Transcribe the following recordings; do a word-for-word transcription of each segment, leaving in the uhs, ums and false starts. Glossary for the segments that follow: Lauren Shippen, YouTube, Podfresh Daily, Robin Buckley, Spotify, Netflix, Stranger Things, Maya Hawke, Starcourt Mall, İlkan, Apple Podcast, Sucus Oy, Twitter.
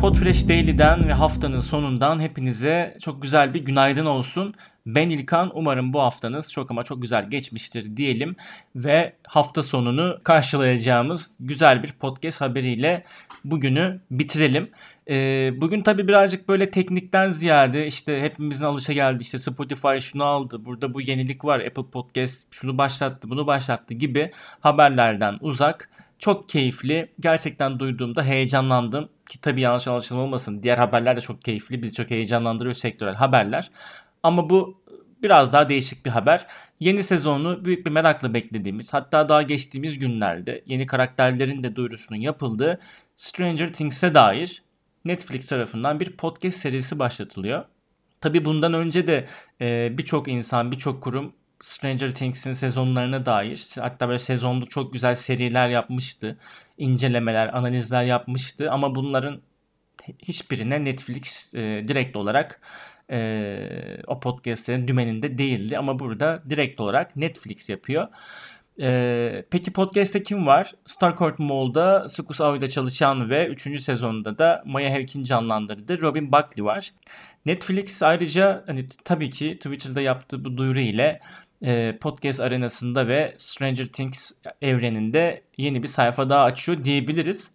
Podfresh Daily'den ve haftanın sonundan hepinize çok güzel bir günaydın olsun. Ben İlkan, umarım bu haftanız çok ama çok güzel geçmiştir diyelim ve hafta sonunu karşılayacağımız güzel bir podcast haberiyle bugünü bitirelim. Ee, bugün tabii birazcık böyle teknikten ziyade işte hepimizin alışageldi, işte Spotify şunu aldı, burada bu yenilik var, Apple Podcast şunu başlattı, bunu başlattı gibi haberlerden uzak. Çok keyifli. Gerçekten duyduğumda heyecanlandım. Ki tabii yanlış anlaşılma olmasın. Diğer haberler de çok keyifli. Bizi çok heyecanlandırıyor sektörel haberler. Ama bu biraz daha değişik bir haber. Yeni sezonu büyük bir merakla beklediğimiz, hatta daha geçtiğimiz günlerde yeni karakterlerin de duyurusunun yapıldığı Stranger Things'e dair Netflix tarafından bir podcast serisi başlatılıyor. Tabii bundan önce de birçok insan, birçok kurum Stranger Things'in sezonlarına dair, hatta böyle sezonluk çok güzel seriler yapmıştı. İncelemeler, analizler yapmıştı ama bunların hiçbirine Netflix e, direkt olarak e, o podcastlerin dümeninde değildi ama burada direkt olarak Netflix yapıyor. E, peki podcast'te kim var? Starcourt Mall'da Sucus Oy'da çalışan ve üçüncü sezonda da Maya Hawke'in canlandırdığı Robin Buckley var. Netflix ayrıca hani tabii ki Twitter'da yaptığı bu duyuru ile podcast arenasında ve Stranger Things evreninde yeni bir sayfa daha açıyor diyebiliriz.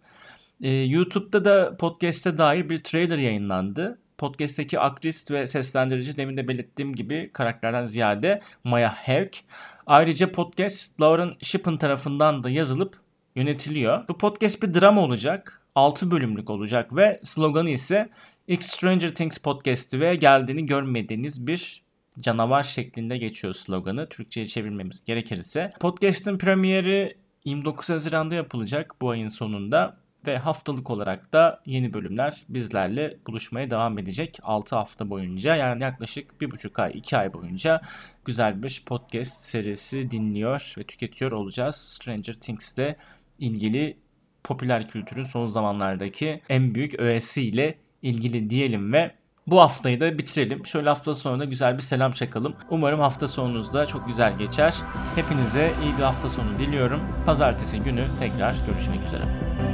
YouTube'da da podcast'e dair bir trailer yayınlandı. Podcast'teki aktris ve seslendirici, demin de belirttiğim gibi, karakterden ziyade Maya Hawke. Ayrıca podcast Lauren Shippen tarafından da yazılıp yönetiliyor. Bu podcast bir drama olacak. altı bölümlük olacak ve sloganı ise "X Stranger Things podcast'i ve geldiğini görmediğiniz bir canavar" şeklinde geçiyor sloganı. Türkçe'ye çevirmemiz gerekirse. Podcast'in premieri yirmi dokuz Haziran'da yapılacak, bu ayın sonunda ve haftalık olarak da yeni bölümler bizlerle buluşmaya devam edecek. altı hafta boyunca, yani yaklaşık bir buçuk ay, iki ay boyunca güzel bir podcast serisi dinliyor ve tüketiyor olacağız. Stranger Things'le ilgili popüler kültürün son zamanlardaki en büyük öğesiyle ilgili diyelim ve bu haftayı da bitirelim. Şöyle hafta sonunda güzel bir selam çakalım. Umarım hafta sonunuz da çok güzel geçer. Hepinize iyi bir hafta sonu diliyorum. Pazartesi günü tekrar görüşmek üzere.